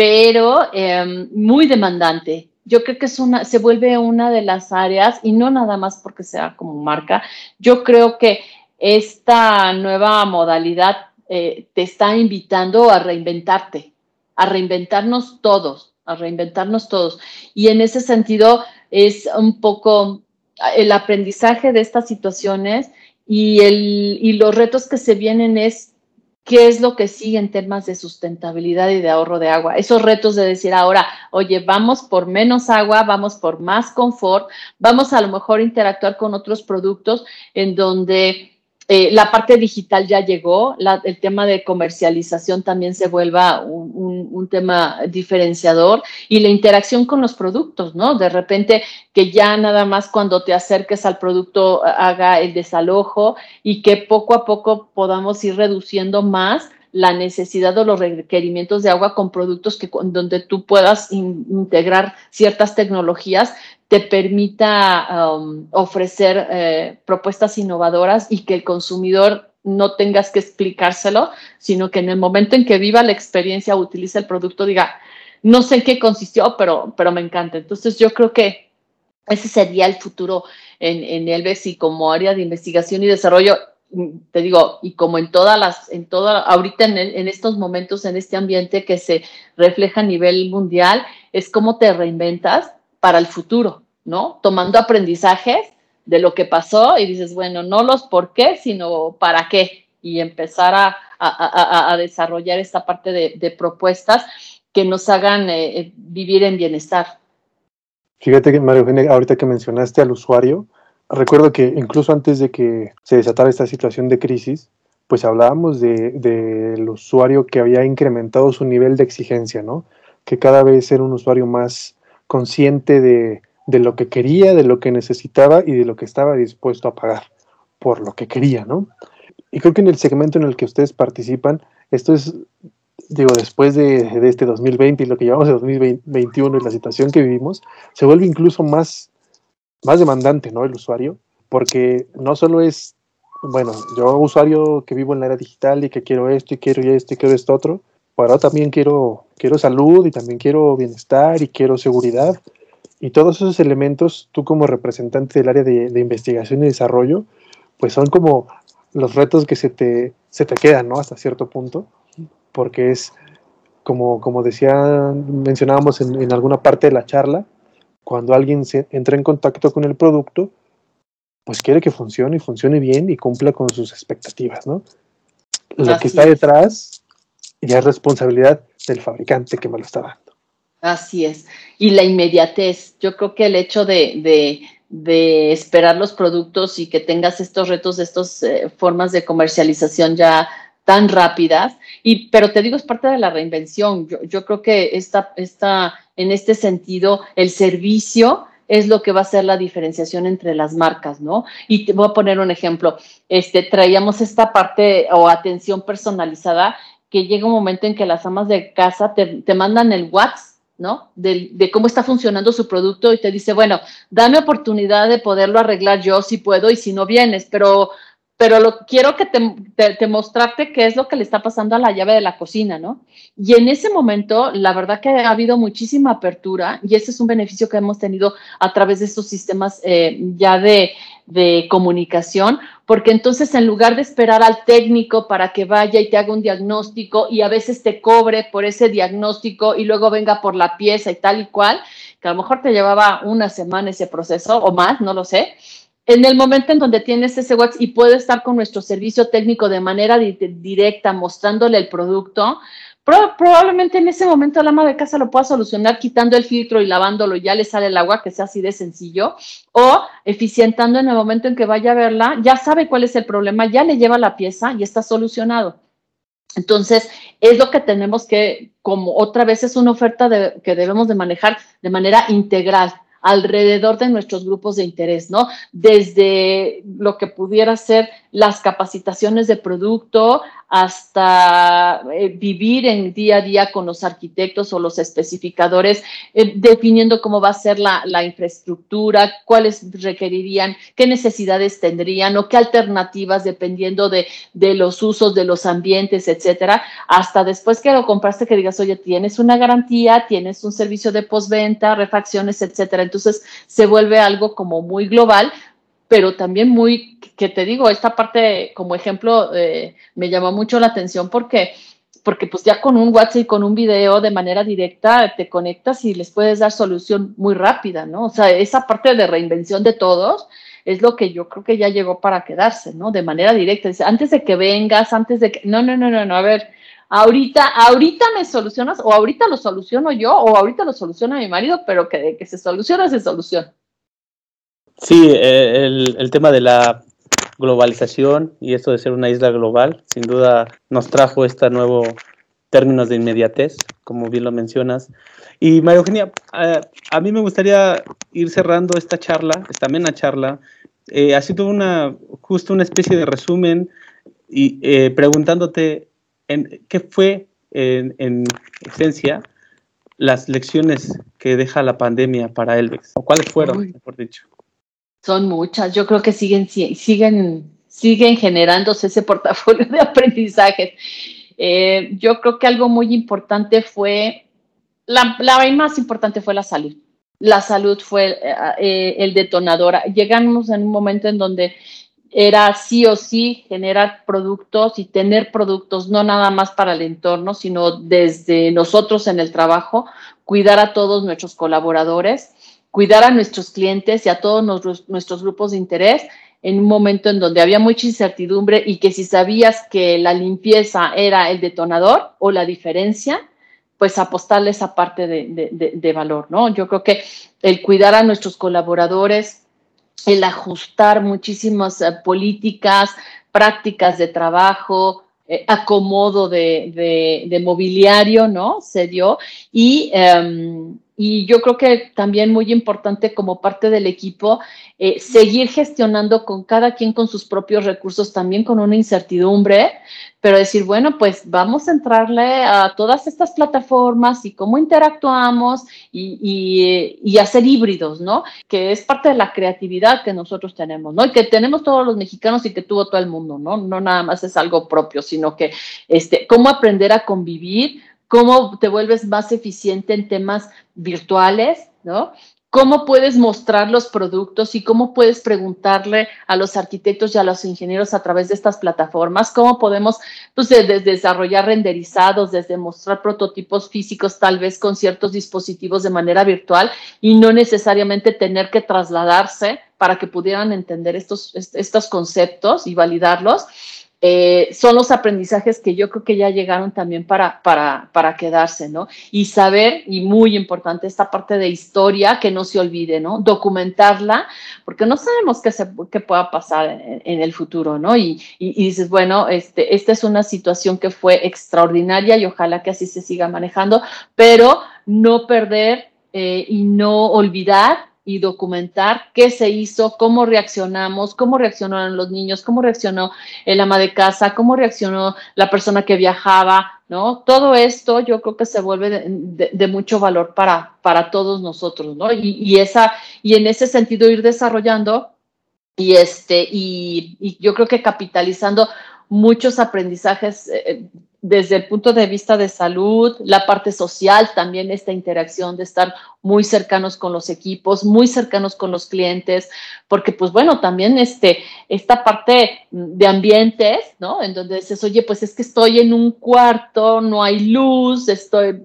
pero eh, muy demandante. Yo creo que es una, se vuelve una de las áreas, y no nada más porque sea como marca, yo creo que esta nueva modalidad eh, te está invitando a reinventarte, a reinventarnos todos, a reinventarnos todos. Y en ese sentido es un poco el aprendizaje de estas situaciones y, el, y los retos que se vienen es, ¿qué es lo que sigue en temas de sustentabilidad y de ahorro de agua? Esos retos de decir ahora, oye, vamos por menos agua, vamos por más confort, vamos a lo mejor interactuar con otros productos en donde eh, la parte digital ya llegó, la, el tema de comercialización también se vuelva un, un, un tema diferenciador y la interacción con los productos, ¿no? De repente que ya nada más cuando te acerques al producto haga el desalojo y que poco a poco podamos ir reduciendo más la necesidad o los requerimientos de agua con productos que donde tú puedas in, integrar ciertas tecnologías te permita um, ofrecer eh, propuestas innovadoras y que el consumidor no tengas que explicárselo, sino que en el momento en que viva la experiencia, utilice el producto, diga, no sé en qué consistió, pero, pero me encanta. Entonces, yo creo que ese sería el futuro en, en Helvex y como área de investigación y desarrollo, te digo, y como en todas las, en toda, ahorita en, en estos momentos, en este ambiente que se refleja a nivel mundial, es cómo te reinventas para el futuro, ¿no? Tomando aprendizajes de lo que pasó y dices, bueno, no los por qué, sino para qué, y empezar a, a, a, a desarrollar esta parte de, de propuestas que nos hagan eh, vivir en bienestar. Fíjate que, María Eugenia, ahorita que mencionaste al usuario, recuerdo que incluso antes de que se desatara esta situación de crisis, pues hablábamos del de, de usuario que había incrementado su nivel de exigencia, ¿no? Que cada vez era un usuario más consciente de, de lo que quería, de lo que necesitaba y de lo que estaba dispuesto a pagar por lo que quería, ¿no? Y creo que en el segmento en el que ustedes participan, esto es, digo, después de, de este dos mil veinte y lo que llevamos de dos mil veintiuno y la situación que vivimos, se vuelve incluso más, más demandante, ¿no?, el usuario, porque no solo es, bueno, yo usuario que vivo en la era digital y que quiero esto y quiero esto y quiero esto otro, pero también quiero, quiero salud y también quiero bienestar y quiero seguridad. Y todos esos elementos, tú como representante del área de, de investigación y desarrollo, pues son como los retos que se te, se te quedan, ¿no?, hasta cierto punto, porque es, como, como decía, mencionábamos en, en alguna parte de la charla, cuando alguien se entra en contacto con el producto, pues quiere que funcione y funcione bien y cumpla con sus expectativas, ¿no? Lo Así que está es. detrás ya es responsabilidad del fabricante que me lo está dando. Así es. Y la inmediatez. Yo creo que el hecho de, de, de esperar los productos y que tengas estos retos, estas eh, formas de comercialización ya tan rápidas, y pero te digo, es parte de la reinvención. Yo, yo creo que esta, esta, en este sentido, el servicio es lo que va a ser la diferenciación entre las marcas, ¿no? Y te voy a poner un ejemplo. Este, traíamos esta parte o atención personalizada, que llega un momento en que las amas de casa te, te mandan el WhatsApp, ¿no?, De, de cómo está funcionando su producto, y te dice, bueno, dame oportunidad de poderlo arreglar yo si puedo y si no vienes, pero, pero lo, quiero que te, te, te mostrarte qué es lo que le está pasando a la llave de la cocina, ¿no? Y en ese momento, la verdad que ha habido muchísima apertura, y ese es un beneficio que hemos tenido a través de estos sistemas eh, ya de, de comunicación, porque entonces en lugar de esperar al técnico para que vaya y te haga un diagnóstico y a veces te cobre por ese diagnóstico y luego venga por la pieza y tal y cual, que a lo mejor te llevaba una semana ese proceso o más, no lo sé, en el momento en donde tienes ese WhatsApp y puedes estar con nuestro servicio técnico de manera di- directa mostrándole el producto, pro- probablemente en ese momento el ama de casa lo pueda solucionar quitando el filtro y lavándolo, ya le sale el agua, que sea así de sencillo, o eficientando en el momento en que vaya a verla, ya sabe cuál es el problema, ya le lleva la pieza y está solucionado. Entonces, es lo que tenemos que, como otra vez es una oferta de, que debemos de manejar de manera integral, alrededor de nuestros grupos de interés, ¿no? Desde lo que pudiera ser las capacitaciones de producto hasta eh, vivir en día a día con los arquitectos o los especificadores, eh, definiendo cómo va a ser la, la infraestructura, cuáles requerirían, qué necesidades tendrían o qué alternativas dependiendo de, de los usos, de los ambientes, etcétera, hasta después que lo compraste que digas, oye, tienes una garantía, tienes un servicio de postventa, refacciones, etcétera. Entonces se vuelve algo como muy global, pero también muy, que te digo, esta parte como ejemplo eh, me llamó mucho la atención porque, porque pues ya con un WhatsApp y con un video de manera directa te conectas y les puedes dar solución muy rápida, ¿no? O sea, esa parte de reinvención de todos es lo que yo creo que ya llegó para quedarse, ¿no? De manera directa, antes de que vengas, antes de que, no, no, no, no, no, a ver, ahorita, ahorita me solucionas, o ahorita lo soluciono yo, o ahorita lo soluciona mi marido, pero que, que se soluciona, se soluciona. Sí, eh, el, el tema de la globalización y esto de ser una isla global, sin duda nos trajo este nuevo términos de inmediatez, como bien lo mencionas. Y María Eugenia, eh, a mí me gustaría ir cerrando esta charla, esta amena charla. Eh, ha sido una, justo una especie de resumen y eh, preguntándote en, qué fue en, en esencia las lecciones que deja la pandemia para Helvex, o cuáles fueron, Uy. mejor dicho. Son muchas, yo creo que siguen, siguen, siguen generándose ese portafolio de aprendizajes. Eh, yo creo que algo muy importante fue, la, la más importante fue la salud. La salud fue eh, el detonador. Llegamos en un momento en donde era sí o sí generar productos y tener productos, no nada más para el entorno, sino desde nosotros en el trabajo, cuidar a todos nuestros colaboradores, cuidar a nuestros clientes y a todos nos, nuestros grupos de interés en un momento en donde había mucha incertidumbre y que si sabías que la limpieza era el detonador o la diferencia, pues apostarle esa parte de, de, de, de valor, ¿no? Yo creo que el cuidar a nuestros colaboradores, el ajustar muchísimas eh, políticas, prácticas de trabajo, eh, acomodo de, de, de mobiliario, ¿no? Se dio y... Um, Y yo creo que también muy importante como parte del equipo, eh, seguir gestionando con cada quien con sus propios recursos, también con una incertidumbre, pero decir, bueno, pues vamos a entrarle a todas estas plataformas y cómo interactuamos y, y, y hacer híbridos, ¿no? Que es parte de la creatividad que nosotros tenemos, ¿no? Y que tenemos todos los mexicanos y que tuvo todo el mundo, ¿no? No nada más es algo propio, sino que este, cómo aprender a convivir, cómo te vuelves más eficiente en temas virtuales, ¿no? Cómo puedes mostrar los productos y cómo puedes preguntarle a los arquitectos y a los ingenieros a través de estas plataformas, cómo podemos pues, de, de desarrollar renderizados, desde mostrar prototipos físicos tal vez con ciertos dispositivos de manera virtual y no necesariamente tener que trasladarse para que pudieran entender estos, est- estos conceptos y validarlos. Eh, son los aprendizajes que yo creo que ya llegaron también para, para, para quedarse, ¿no? Y saber, y muy importante, esta parte de historia que no se olvide, ¿no? Documentarla, porque no sabemos qué, se, qué pueda pasar en, en el futuro, ¿no? Y, y, y dices, bueno, este, esta es una situación que fue extraordinaria y ojalá que así se siga manejando, pero no perder eh, y no olvidar y documentar qué se hizo, cómo reaccionamos, cómo reaccionaron los niños, cómo reaccionó el ama de casa, cómo reaccionó la persona que viajaba, ¿no? Todo esto yo creo que se vuelve de, de, de mucho valor para, para todos nosotros, ¿no? Y, y, esa, y en ese sentido ir desarrollando y, este, y, y yo creo que capitalizando muchos aprendizajes eh, desde el punto de vista de salud, la parte social también, esta interacción de estar muy cercanos con los equipos, muy cercanos con los clientes, porque pues bueno, también este, esta parte de ambientes, ¿no? En donde dices, oye, pues es que estoy en un cuarto, no hay luz, estoy,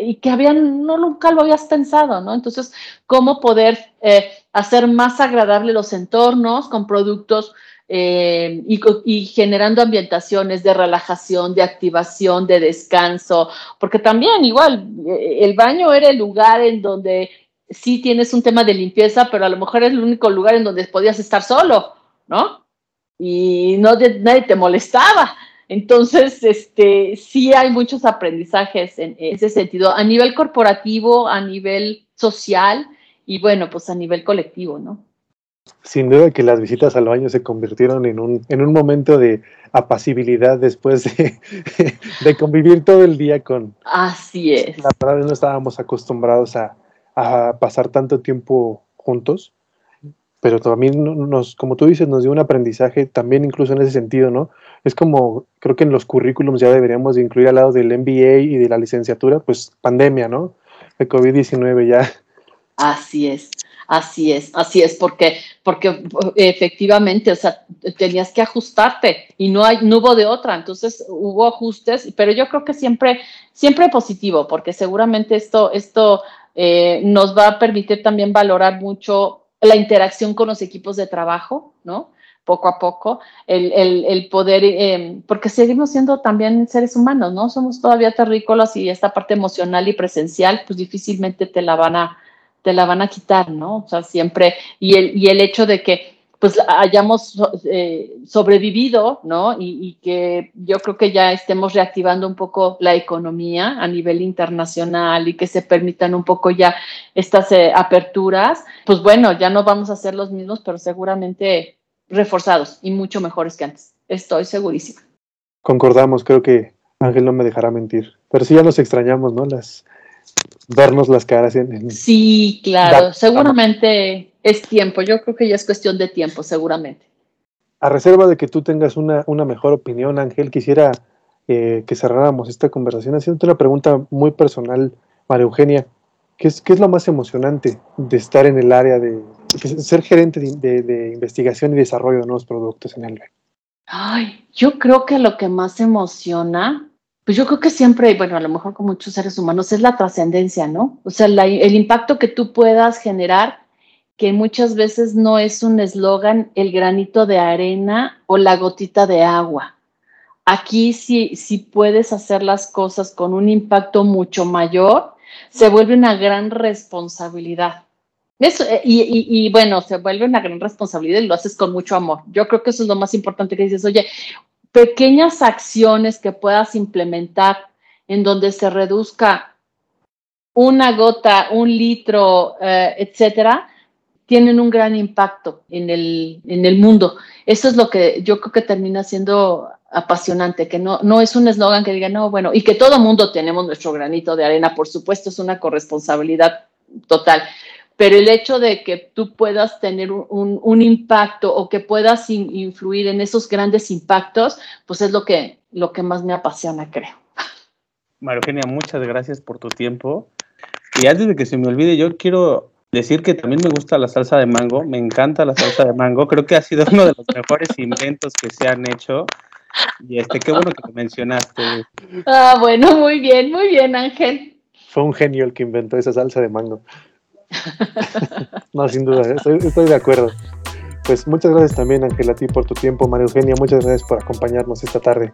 y que habían, no nunca lo habías pensado, ¿no? Entonces, ¿cómo poder eh, hacer más agradable los entornos con productos Eh, y, y generando ambientaciones de relajación, de activación, de descanso, porque también igual el baño era el lugar en donde sí tienes un tema de limpieza, pero a lo mejor es el único lugar en donde podías estar solo, ¿no? Y no de, nadie te molestaba. Entonces, este, sí hay muchos aprendizajes en ese sentido, a nivel corporativo, a nivel social y bueno, pues a nivel colectivo, ¿no? Sin duda que las visitas al baño se convirtieron en un, en un momento de apacibilidad después de, de convivir todo el día con... Así es. La verdad no estábamos acostumbrados a, a pasar tanto tiempo juntos, pero también nos, como tú dices, nos dio un aprendizaje también incluso en ese sentido, ¿no? Es como, creo que en los currículums ya deberíamos de incluir al lado del M B A y de la licenciatura, pues pandemia, ¿no? De covid diecinueve ya. Así es. Así es, así es, porque, porque efectivamente, o sea, tenías que ajustarte y no hay, no hubo de otra, entonces hubo ajustes, pero yo creo que siempre, siempre positivo, porque seguramente esto, esto eh, nos va a permitir también valorar mucho la interacción con los equipos de trabajo, ¿no? Poco a poco, el, el, el poder, eh, porque seguimos siendo también seres humanos, ¿no? Somos todavía terrícolas y esta parte emocional y presencial, pues difícilmente te la van a te la van a quitar, ¿no? O sea, siempre, y el, y el hecho de que, pues, hayamos eh, sobrevivido, ¿no? Y, y que yo creo que ya estemos reactivando un poco la economía a nivel internacional y que se permitan un poco ya estas eh, aperturas, pues, bueno, ya no vamos a ser los mismos, pero seguramente reforzados y mucho mejores que antes. Estoy segurísima. Concordamos, creo que Ángel no me dejará mentir. Pero sí ya nos extrañamos, ¿no? Las... vernos las caras en, en sí, claro, da, seguramente es tiempo, yo creo que ya es cuestión de tiempo, seguramente. A reserva de que tú tengas una, una mejor opinión, Ángel, quisiera eh, que cerráramos esta conversación haciéndote una pregunta muy personal, María Eugenia. ¿Qué es, qué es lo más emocionante de estar en el área de, de ser gerente de, de, de investigación y desarrollo de nuevos productos en Helvex? Ay, yo creo que lo que más emociona, pues yo creo que siempre, bueno, a lo mejor con muchos seres humanos, es la trascendencia, ¿no? O sea, la, el impacto que tú puedas generar, que muchas veces no es un eslogan, el granito de arena o la gotita de agua. Aquí sí, sí puedes hacer las cosas con un impacto mucho mayor, se vuelve una gran responsabilidad. Eso, y, y, y bueno, se vuelve una gran responsabilidad y lo haces con mucho amor. Yo creo que eso es lo más importante, que dices, oye, pequeñas acciones que puedas implementar en donde se reduzca una gota, un litro, eh, etcétera, tienen un gran impacto en el, en el mundo. Eso es lo que yo creo que termina siendo apasionante, que no, no es un eslogan que diga, no, bueno, y que todo mundo tenemos nuestro granito de arena, por supuesto, es una corresponsabilidad total, pero el hecho de que tú puedas tener un, un impacto o que puedas in, influir en esos grandes impactos, pues es lo que, lo que más me apasiona, creo. María Eugenia, muchas gracias por tu tiempo. Y antes de que se me olvide, yo quiero decir que también me gusta la salsa de mango, me encanta la salsa de mango, creo que ha sido uno de los mejores inventos que se han hecho. Y este, qué bueno que lo mencionaste. Ah, bueno, muy bien, muy bien, Ángel. Fue un genio el que inventó esa salsa de mango. No, sin duda, estoy, estoy de acuerdo. Pues muchas gracias también, Ángel, a ti por tu tiempo. María Eugenia, muchas gracias por acompañarnos esta tarde.